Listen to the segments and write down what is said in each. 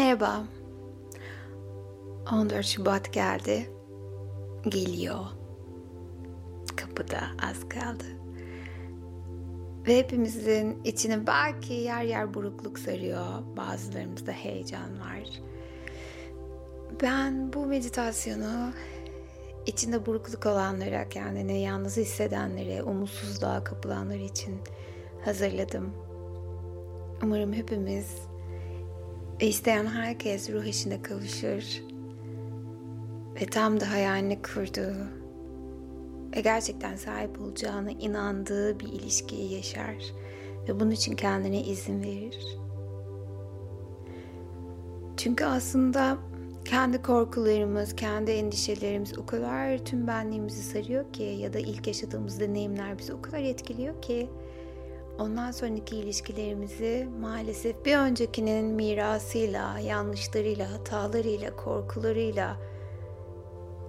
Merhaba, 14 Şubat geldi, geliyor, kapıda az kaldı ve hepimizin içine belki yer yer burukluk sarıyor, bazılarımızda heyecan var. Ben bu meditasyonu içinde burukluk olanlara, kendini yalnız hissedenlere, umutsuzluğa kapılanlar için hazırladım. Umarım hepimiz ve isteyen herkes ruh eşine kavuşur ve tam da hayalini kurduğu ve gerçekten sahip olacağına inandığı bir ilişkiyi yaşar ve bunun için kendine izin verir. Çünkü aslında kendi korkularımız, kendi endişelerimiz o kadar tüm benliğimizi sarıyor ki, ya da ilk yaşadığımız deneyimler bizi o kadar etkiliyor ki, ondan sonraki ilişkilerimizi maalesef bir öncekinin mirasıyla, yanlışlarıyla, hatalarıyla, korkularıyla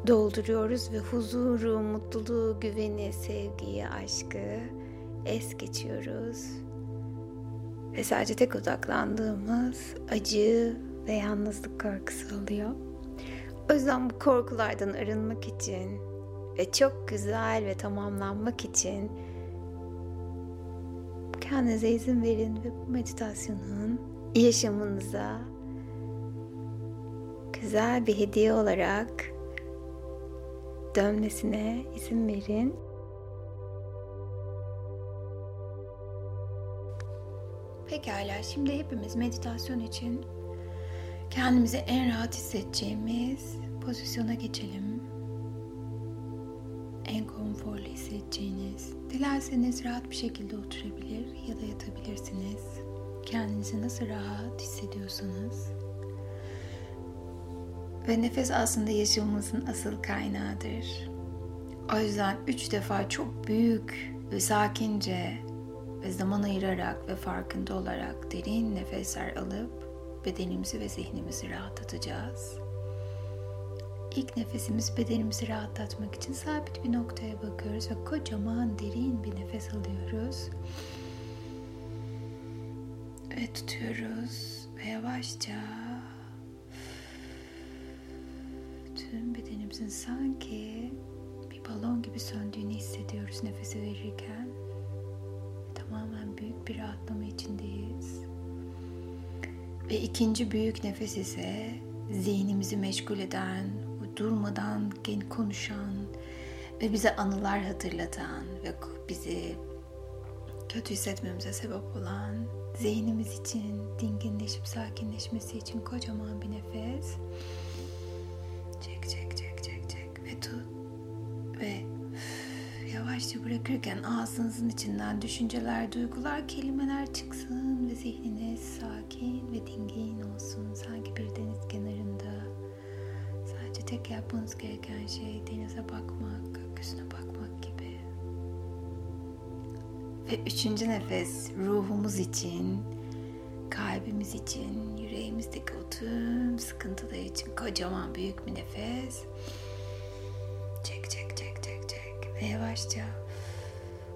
dolduruyoruz ve huzuru, mutluluğu, güveni, sevgiyi, aşkı es geçiyoruz. Ve sadece tek odaklandığımız acı ve yalnızlık korkusu oluyor. O yüzden bu korkulardan arınmak için ve çok güzel ve tamamlanmak için kendinize izin verin ve bu meditasyonun yaşamınıza güzel bir hediye olarak dönmesine izin verin. Pekala, şimdi hepimiz meditasyon için kendimizi en rahat hissedeceğimiz pozisyona geçelim. En konforlu hissedeceğiniz, dilerseniz rahat bir şekilde oturabilir ya da yatabilirsiniz. Kendinizi nasıl rahat hissediyorsanız. Ve nefes aslında yaşamımızın asıl kaynağıdır. O yüzden 3 defa çok büyük ve sakince ve zaman ayırarak ve farkında olarak derin nefesler alıp bedenimizi ve zihnimizi rahatlatacağız. İlk nefesimiz bedenimizi rahatlatmak için sabit bir noktaya bakıyoruz ve kocaman derin bir nefes alıyoruz. Ve tutuyoruz ve yavaşça tüm bedenimizin sanki bir balon gibi söndüğünü hissediyoruz nefesi verirken. Tamamen büyük bir rahatlama içindeyiz. Ve ikinci büyük nefes ise zihnimizi meşgul eden, durmadan konuşan ve bize anılar hatırlatan ve bizi kötü hissetmemize sebep olan zihnimiz için dinginleşip sakinleşmesi için kocaman bir nefes. Çek ve tut. Ve yavaşça bırakırken ağzınızın içinden düşünceler, duygular, kelimeler çıksın ve zihniniz sakin ve dingin olsun. Sanki bir deniz kenarında. Sadece tek yapmanız gereken şey denize bakmak, gökyüzüne bakmak gibi. Ve üçüncü nefes ruhumuz için, kalbimiz için, yüreğimizdeki o tüm sıkıntılar için kocaman büyük bir nefes. Ve yavaşça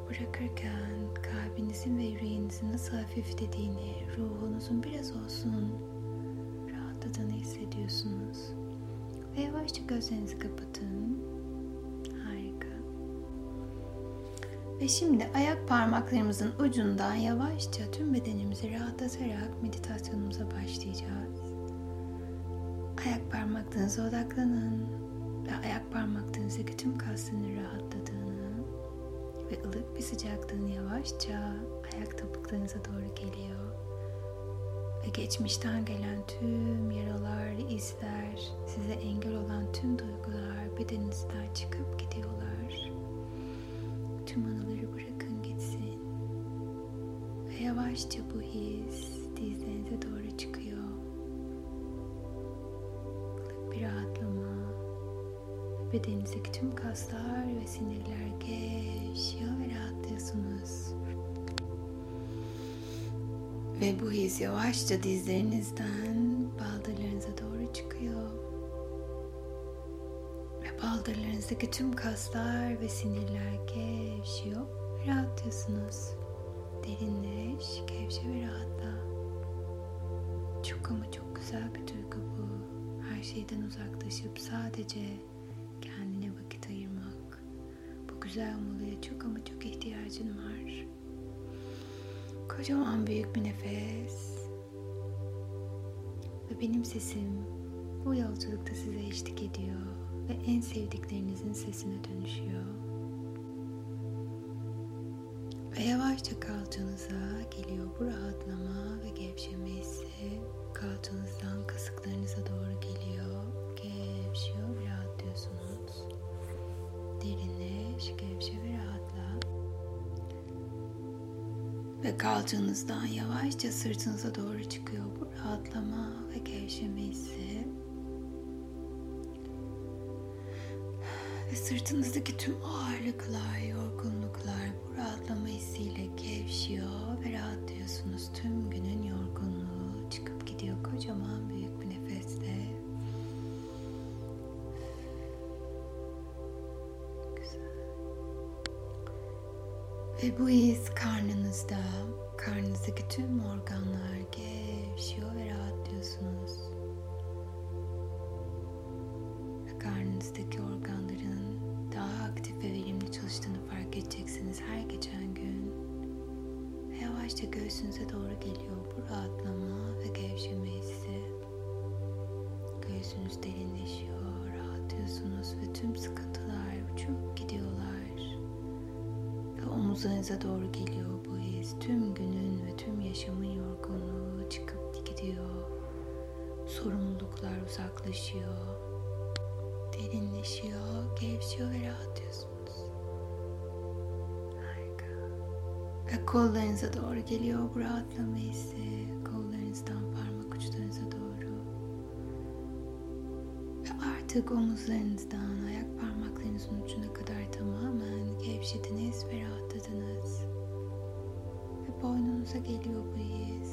bırakırken kalbinizin ve yüreğinizin nasıl hafiflediğini, ruhunuzun biraz olsun rahatladığını hissediyorsunuz. Ve yavaşça gözlerinizi kapatın. Harika. Ve şimdi ayak parmaklarımızın ucundan yavaşça tüm bedenimizi rahatlatarak meditasyonumuza başlayacağız. Ayak parmaklarınıza odaklanın. Ve ayak parmaklarınızdaki tüm kaslarını rahatladığını ve ılık bir sıcaklığın yavaşça ayak topuklarınıza doğru geliyor. Ve geçmişten gelen tüm yaralar, izler, size engel olan tüm duygular bedeninizden çıkıp gidiyorlar. Tüm anıları bırakın gitsin. Ve yavaşça bu his dizlerinize doğru çıkıyor. Ilık bir rahatlama. Bedeninizdeki tüm kaslar ve sinirler gevşiyor ve rahatlıyorsunuz. Ve bu his yavaşça dizlerinizden baldırlarınıza doğru çıkıyor. Ve baldırlarınızdaki tüm kaslar ve sinirler gevşiyor ve rahatlıyorsunuz. Derinleş, gevşe ve rahatla. Çok ama çok güzel. güzel bir duygu bu. Her şeyden uzaklaşıp sadece kendine vakit ayırmak. Bu güzel molaya çok ama çok ihtiyacın var. Kocaman büyük bir nefes. Ve benim sesim bu yolculukta size eşlik ediyor ve en sevdiklerinizin sesine dönüşüyor. Ve yavaşça kalçanıza geliyor bu rahatlama ve gevşeme hissi. Kalçanızdan kasıklarınıza doğru geliyor. Gevşiyor ve rahatlıyorsunuz. Derinleş, gevşe ve rahatla. Ve kalçanızdan yavaşça sırtınıza doğru çıkıyor bu rahatlama ve gevşeme hissi. Ve sırtınızdaki tüm ağırlıklar, yorgunluklar bu rahatlama hissiyle gevşiyor ve rahatlıyorsunuz. Tüm günün yorgunluğu çıkıp gidiyor kocaman büyük bir nefeste. Güzel. Ve bu his karnınızda, karnınızdaki tüm organlar gevşiyor ve rahatlıyorsunuz. Ve karnınızdaki organların daha aktif ve verimli çalıştığını fark edeceksiniz her geçen gün. Ve yavaşça göğsünüze doğru geliyor bu rahatlama ve gevşeme hissi. Göğsünüz derinleşiyor, rahatlıyorsunuz ve tüm sıkıntılar uçup gidiyorlar. Ve omuzlarınıza doğru geliyor bu his. Tüm günün ve tüm yaşamın yorgunluğu çıkıp gidiyor. Sorumluluklar uzaklaşıyor. Derinleşiyor, gevşiyor ve rahatlıyorsunuz. Harika. Ve kollarınıza doğru geliyor bu rahatlama hissi. Kollarınızdan parmak uçlarınıza doğru. Ve artık omuzlarınızdan ayak parmaklarınızın ucuna kadar tamamen gevşediniz ve rahatladınız. Ve boynunuza geliyor bu his.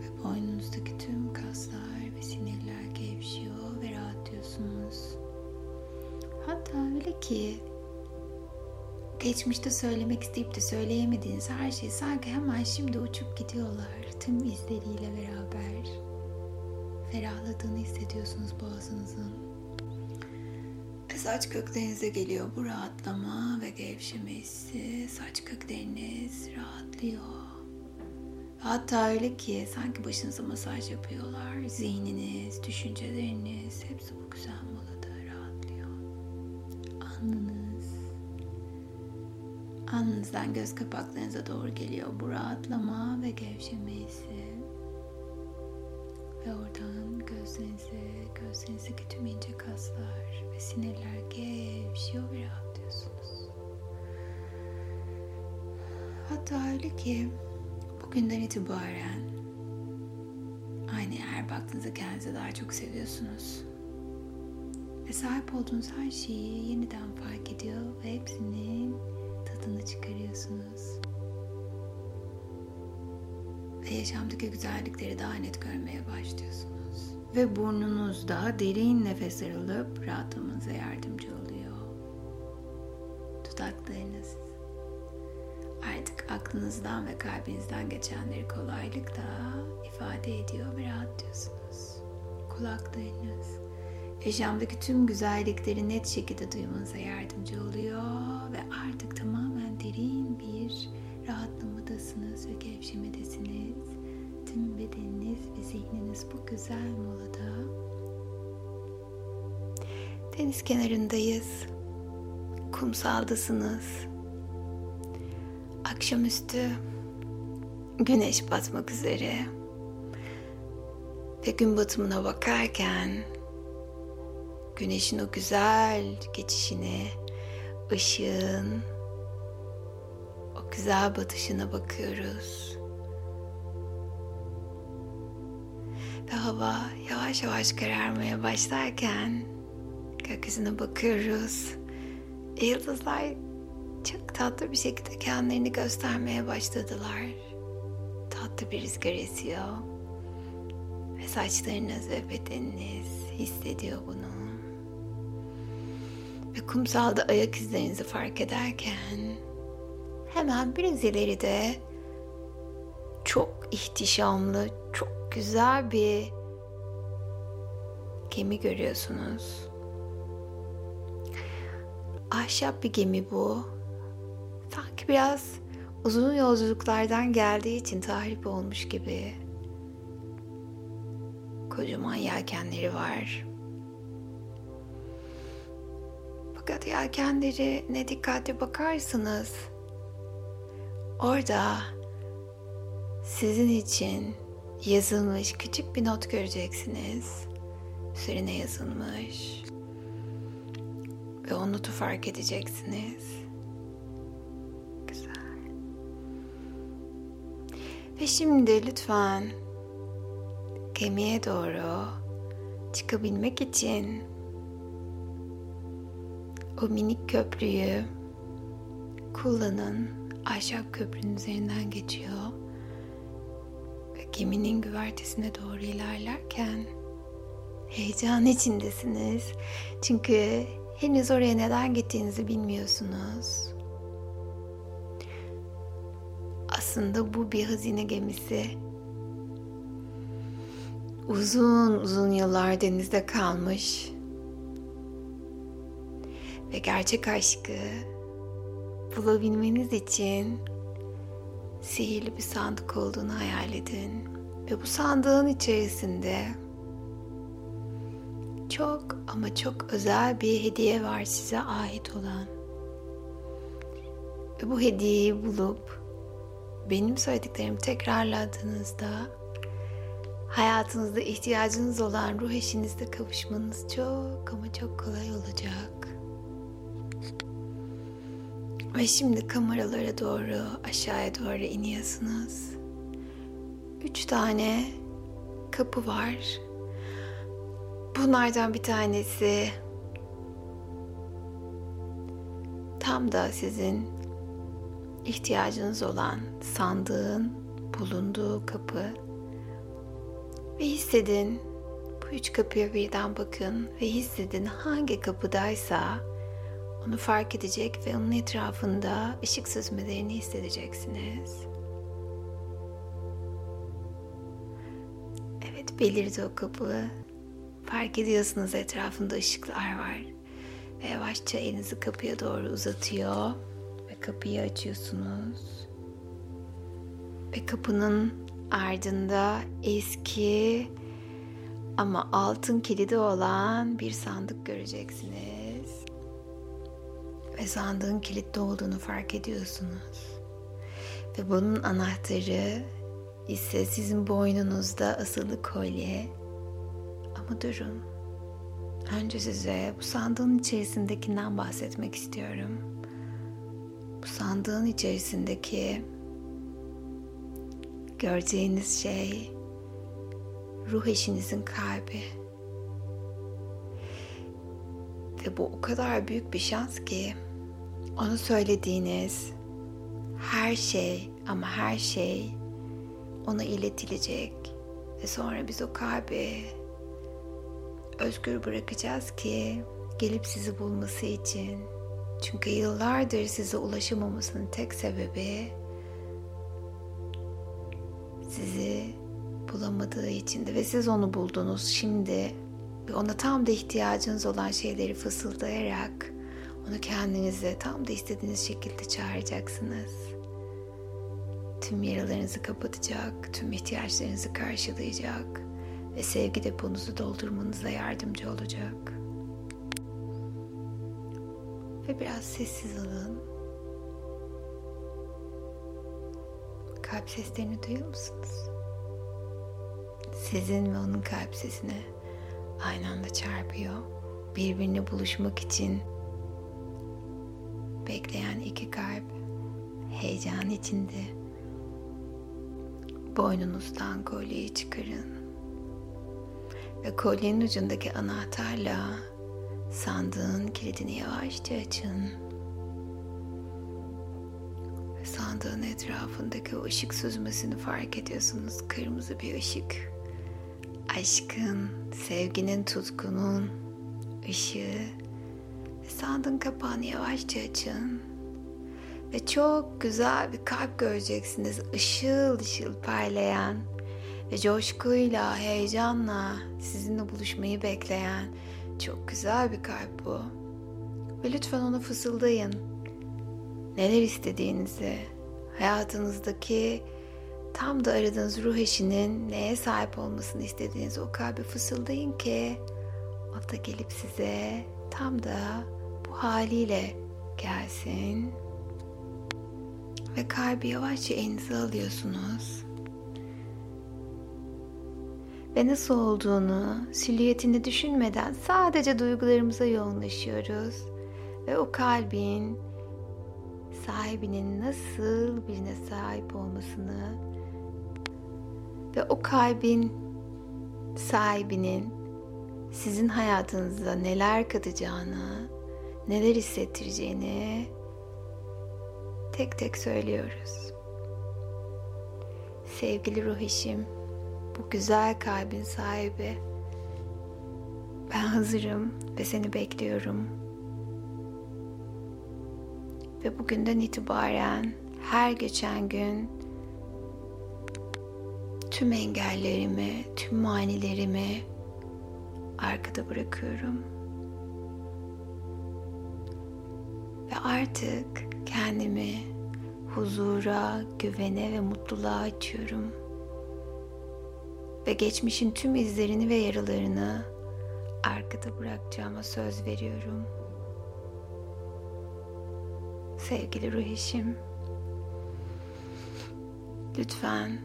Ve boynunuzdaki tüm kaslar ve sinirler gevşiyor ve rahatlıyorsunuz. Hatta öyle ki geçmişte söylemek isteyip de söyleyemediğiniz her şey sanki hemen şimdi uçup gidiyorlar. Tüm izleriyle beraber ferahladığını hissediyorsunuz boğazınızın. Ve saç köklerinize geliyor bu rahatlama ve gevşeme hissi. Saç kökleriniz rahatlıyor. Hatta öyle ki sanki başınıza masaj yapıyorlar. Zihniniz, düşünceleriniz hepsi bu güzel molada rahatlıyor. Alnınızdan göz kapaklarınıza doğru geliyor bu rahatlama ve gevşeme hissi. Ve oradan gözlerinizdeki tüm ince kaslar ve sinirler gevşiyor ve rahatlıyorsunuz. Hatta öyle ki bugünden itibaren aynaya her baktığınızda kendinizi daha çok seviyorsunuz. Ve sahip olduğunuz her şeyi yeniden fark ediyor ve hepsinin tadını çıkarıyorsunuz. Ve yaşamdaki güzellikleri daha net görmeye başlıyorsunuz. Ve burnunuz daha derin nefesler alıp rahatlamanıza yardımcı oluyor. Dudaklarınız artık aklınızdan ve kalbinizden geçenleri kolaylıkla ifade ediyor ve rahatlıyorsunuz. Kulaklarınız yaşamdaki tüm güzellikleri net şekilde duymanıza yardımcı oluyor ve artık tamamen derin bir rahatlamadasınız ve gevşemedesiniz. Tüm bedeniniz ve zihniniz bu güzel molada. Deniz kenarındayız. Kumsaldasınız. Akşamüstü güneş batmak üzere ve gün batımına bakarken güneşin o güzel geçişine, ışığın o güzel batışına bakıyoruz. Ve hava yavaş yavaş kararmaya başlarken gökyüzüne bakıyoruz. Yıldızlar çok tatlı bir şekilde kendilerini göstermeye başladılar. Tatlı bir rüzgar esiyor. Ve saçlarınız ve bedeniniz hissediyor bunu. Ve kumsalda ayak izlerinizi fark ederken hemen biraz ileride çok ihtişamlı, çok güzel bir gemi görüyorsunuz. Ahşap bir gemi bu. Sanki biraz uzun yolculuklardan geldiği için tahrip olmuş gibi. Kocaman yelkenleri var. Fakat yelkenleri ne dikkatli bakarsınız, orada sizin için yazılmış küçük bir not göreceksiniz. Üzerine yazılmış. Ve o notu fark edeceksiniz. Güzel. Ve şimdi lütfen gemiye doğru çıkabilmek için o minik köprüyü kullanın. Ahşap köprünün üzerinden geçiyor. Ve geminin güvertesine doğru ilerlerken heyecan içindesiniz. Çünkü henüz oraya neden gittiğinizi bilmiyorsunuz. Aslında bu bir hazine gemisi. Uzun uzun yıllar denizde kalmış. Ve gerçek aşkı bulabilmeniz için sihirli bir sandık olduğunu hayal edin. Ve bu sandığın içerisinde çok ama çok özel bir hediye var size ait olan. Ve bu hediyeyi bulup benim söylediklerimi tekrarladığınızda hayatınızda ihtiyacınız olan ruh eşinizle kavuşmanız çok ama çok kolay olacak. Ve şimdi kameralara doğru aşağıya doğru iniyorsunuz. 3 tane kapı var. Bunlardan bir tanesi tam da sizin ihtiyacınız olan sandığın bulunduğu kapı. Ve hissedin, bu 3 kapıya birden bakın ve hissedin hangi kapıdaysa onu fark edecek ve onun etrafında ışık süzmelerini hissedeceksiniz. Evet, belirdi o kapı. Fark ediyorsunuz etrafında ışıklar var. Ve yavaşça elinizi kapıya doğru uzatıyor. Ve kapıyı açıyorsunuz. Ve kapının ardında eski ama altın kilidi olan bir sandık göreceksiniz. Ve sandığın kilitli olduğunu fark ediyorsunuz. Ve bunun anahtarı ise sizin boynunuzda asılı kolye. Durun. Önce size bu sandığın içerisindekinden bahsetmek istiyorum. Bu sandığın içerisindeki göreceğiniz şey ruh eşinizin kalbi. Ve bu o kadar büyük bir şans ki onu söylediğiniz her şey ama her şey ona iletilecek. Ve sonra biz o kalbi özgür bırakacağız ki gelip sizi bulması için. Çünkü yıllardır size ulaşamamasının tek sebebi sizi bulamadığı içindi ve siz onu buldunuz şimdi. Ona tam da ihtiyacınız olan şeyleri fısıldayarak onu kendinize tam da istediğiniz şekilde çağıracaksınız. Tüm yaralarınızı kapatacak, tüm ihtiyaçlarınızı karşılayacak. Ve sevgi deponuzu doldurmanıza yardımcı olacak. Ve biraz sessiz olun. Kalp seslerini duyuyor musunuz? Sizin ve onun kalp sesine aynı anda çarpıyor. Birbirine buluşmak için bekleyen 2 kalp heyecan içinde. Boynunuzdan kolyeyi çıkarın. Ve kolyenin ucundaki anahtarla sandığın kilidini yavaşça açın. Ve sandığın etrafındaki o ışık süzmesini fark ediyorsunuz. Kırmızı bir ışık. Aşkın, sevginin, tutkunun ışığı. Ve sandığın kapağını yavaşça açın. Ve çok güzel bir kalp göreceksiniz. Işıl ışıl parlayan ve coşkuyla, heyecanla sizinle buluşmayı bekleyen çok güzel bir kalp bu. Ve lütfen ona fısıldayın. Neler istediğinizi, hayatınızdaki tam da aradığınız ruh eşinin neye sahip olmasını istediğiniz o kalbe fısıldayın ki o da gelip size tam da bu haliyle gelsin. Ve kalbi yavaşça elinize alıyorsunuz. Ve nasıl olduğunu, silüetini düşünmeden sadece duygularımıza yoğunlaşıyoruz. Ve o kalbin sahibinin nasıl birine sahip olmasını ve o kalbin sahibinin sizin hayatınıza neler katacağını, neler hissettireceğini tek tek söylüyoruz. Sevgili ruh eşim, bu güzel kalbin sahibi, ben hazırım ve seni bekliyorum. Ve bugünden itibaren her geçen gün tüm engellerimi, tüm manilerimi arkada bırakıyorum. Ve artık kendimi huzura, güvene ve mutluluğa açıyorum. Ve geçmişin tüm izlerini ve yaralarını arkada bırakacağıma söz veriyorum. Sevgili ruh eşim, lütfen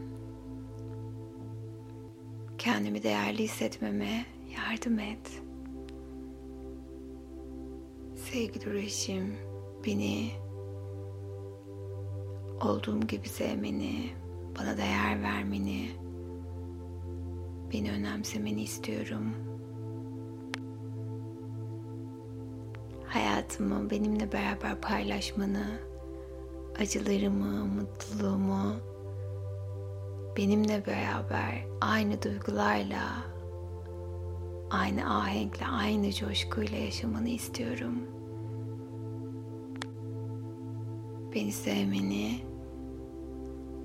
kendimi değerli hissetmeme yardım et. Sevgili ruh eşim, beni olduğum gibi sevmeni, bana değer vermeni, beni önemsemeni istiyorum. Hayatımı benimle beraber paylaşmanı, acılarımı, mutluluğumu benimle beraber aynı duygularla, aynı ahenkle, aynı coşkuyla yaşamanı istiyorum. Beni sevmeni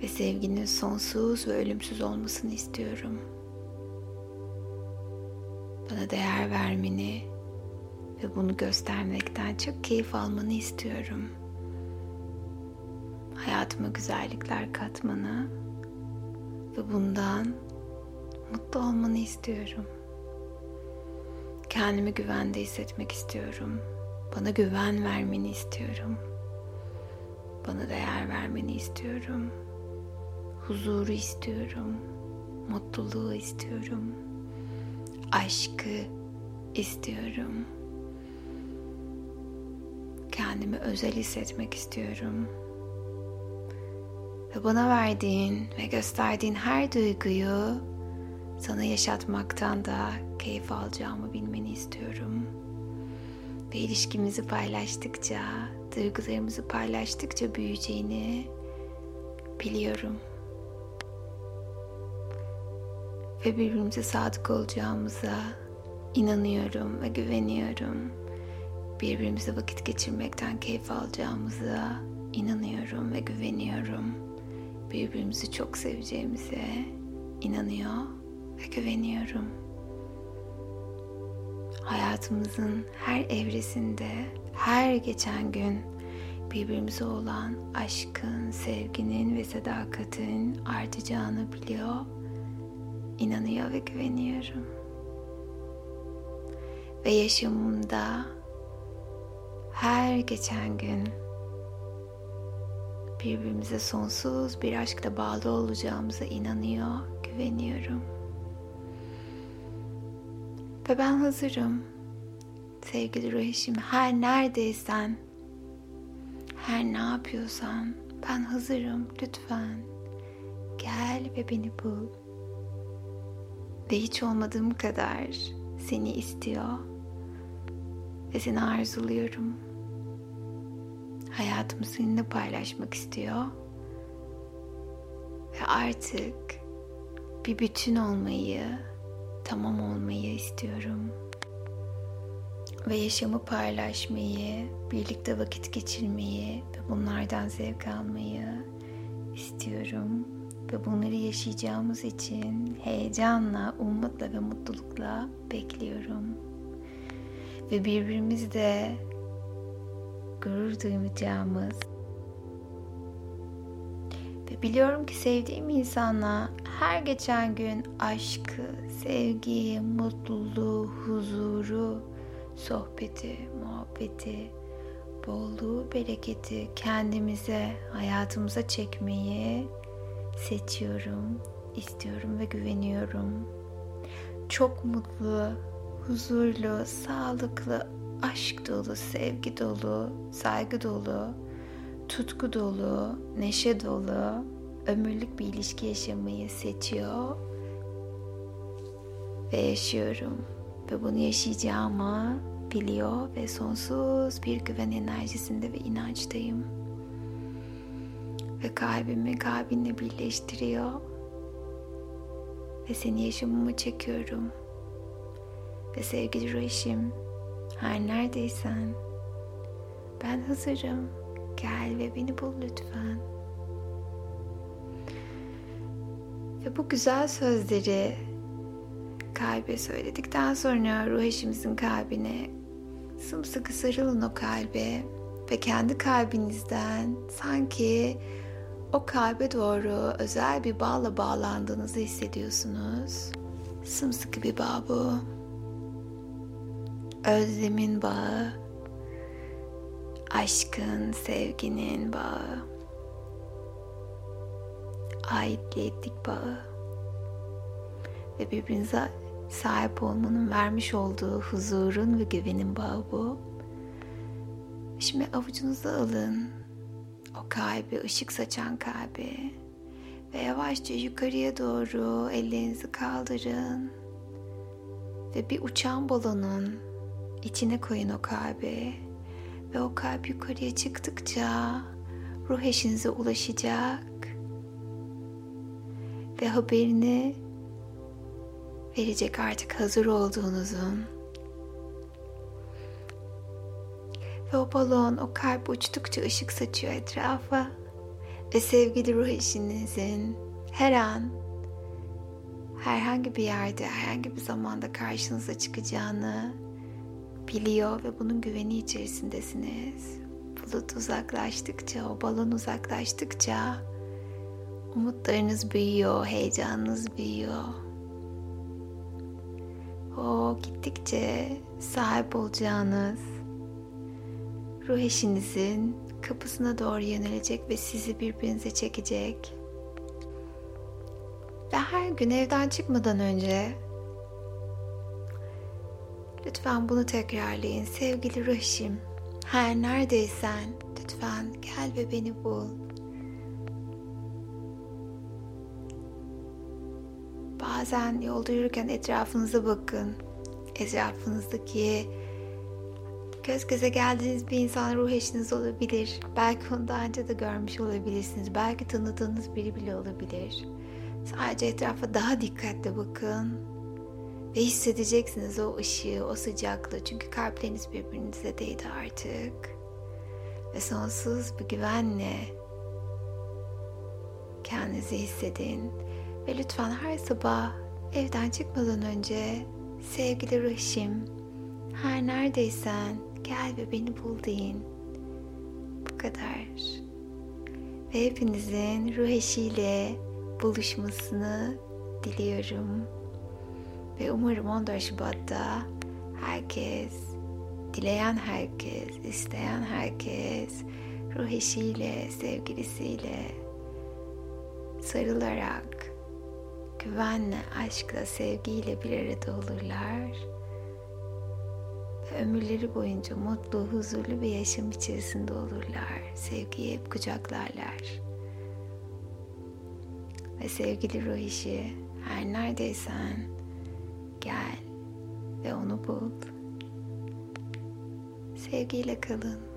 ve sevginin sonsuz ve ölümsüz olmasını istiyorum. Bana değer vermeni ve bunu göstermekten çok keyif almanı istiyorum. Hayatıma güzellikler katmanı ve bundan mutlu olmanı istiyorum. Kendimi güvende hissetmek istiyorum. Bana güven vermeni istiyorum. Bana değer vermeni istiyorum. Huzuru istiyorum. Mutluluğu istiyorum. Aşkı istiyorum. Kendimi özel hissetmek istiyorum. Ve bana verdiğin ve gösterdiğin her duyguyu sana yaşatmaktan da keyif alacağımı bilmeni istiyorum. Ve ilişkimizi paylaştıkça, duygularımızı paylaştıkça büyüyeceğini biliyorum. Ve birbirimize sadık olacağımıza inanıyorum ve güveniyorum. Birbirimize vakit geçirmekten keyif alacağımıza inanıyorum ve güveniyorum. Birbirimizi çok seveceğimize inanıyor ve güveniyorum. Hayatımızın her evresinde, her geçen gün birbirimize olan aşkın, sevginin ve sadakatin artacağını biliyor, inanıyor ve güveniyorum. Ve yaşamımda her geçen gün birbirimize sonsuz bir aşkla bağlı olacağımıza inanıyor, güveniyorum. Ve ben hazırım. Sevgili ruh eşim, her neredeysen, her ne yapıyorsan ben hazırım. Lütfen gel ve beni bul. Ve hiç olmadığım kadar seni istiyor ve seni arzuluyorum. Hayatımı seninle paylaşmak istiyor ve artık bir bütün olmayı, tamam olmayı istiyorum. ve yaşamı paylaşmayı, birlikte vakit geçirmeyi ve bunlardan zevk almayı istiyorum. Ve bunları yaşayacağımız için heyecanla, umutla ve mutlulukla bekliyorum. Ve birbirimizle gurur duyacağımız ve biliyorum ki sevdiğim insanla her geçen gün aşkı, sevgiyi, mutluluğu, huzuru, sohbeti, muhabbeti, bolluğu, bereketi kendimize, hayatımıza çekmeyi seçiyorum, istiyorum ve güveniyorum. Çok mutlu, huzurlu, sağlıklı, aşk dolu, sevgi dolu, saygı dolu, tutku dolu, neşe dolu, ömürlük bir ilişki yaşamayı seçiyor ve yaşıyorum. Ve bunu yaşayacağımı biliyor ve sonsuz bir güven enerjisinde ve inançtayım. Ve kalbimi kalbinle birleştiriyor ve seni yaşamımı çekiyorum. Ve sevgili Ruhişim, her neredeysen ben hazırım. Gel ve beni bul lütfen. Ve bu güzel sözleri kalbe söyledikten sonra ruh eşimizin kalbine sımsıkı sarılın, o kalbe, ve kendi kalbinizden sanki o kalbe doğru özel bir bağla bağlandığınızı hissediyorsunuz. Sımsıkı bir bağ bu. Özlemin bağı, aşkın, sevginin bağı, aidiyetlik bağı ve birbirinize sahip olmanın vermiş olduğu huzurun ve güvenin bağı bu. Şimdi avucunuzu alın, o kalbi, ışık saçan kalbi, ve yavaşça yukarıya doğru ellerinizi kaldırın ve bir uçan balonun içine koyun o kalbi. Ve o kalp yukarıya çıktıkça ruh eşinize ulaşacak ve haberini verecek artık hazır olduğunuzun. Ve o balon, o kalp uçtukça ışık saçıyor etrafa ve sevgili ruh eşinizin her an, herhangi bir yerde, herhangi bir zamanda karşınıza çıkacağını biliyor ve bunun güveni içerisindesiniz. Bulut uzaklaştıkça, o balon uzaklaştıkça umutlarınız büyüyor, heyecanınız büyüyor. O gittikçe sahip olacağınız ruh eşinizin kapısına doğru yönelecek ve sizi birbirinize çekecek. Ve her gün evden çıkmadan önce lütfen bunu tekrarlayın. Sevgili ruhşim, her neredeysen lütfen gel ve beni bul. Bazen yolda yürürken etrafınıza bakın. Etrafınızdaki göz göze geldiğiniz bir insan ruh eşiniz olabilir. Belki onu daha önce de görmüş olabilirsiniz. Belki tanıdığınız biri bile olabilir. Sadece etrafa daha dikkatle bakın. Ve hissedeceksiniz o ışığı, o sıcaklığı. Çünkü kalpleriniz birbirinize değdi artık. Ve sonsuz bir güvenle kendinizi hissedin. Ve lütfen her sabah evden çıkmadan önce sevgili ruhşim, her neredeysen gel ve beni bul deyin. Bu kadar. Ve hepinizin ruh eşiyle buluşmasını diliyorum. Ve umarım 14 Şubat'ta herkes, dileyen herkes, isteyen herkes ruh eşiyle, sevgilisiyle sarılarak, güvenle, aşkla, sevgiyle bir arada olurlar. Ve ömürleri boyunca mutlu, huzurlu bir yaşam içerisinde olurlar. Sevgiyi hep kucaklarlar. Ve sevgili ruh eşi, her neredeysen gel ve onu bul. Sevgiyle kalın.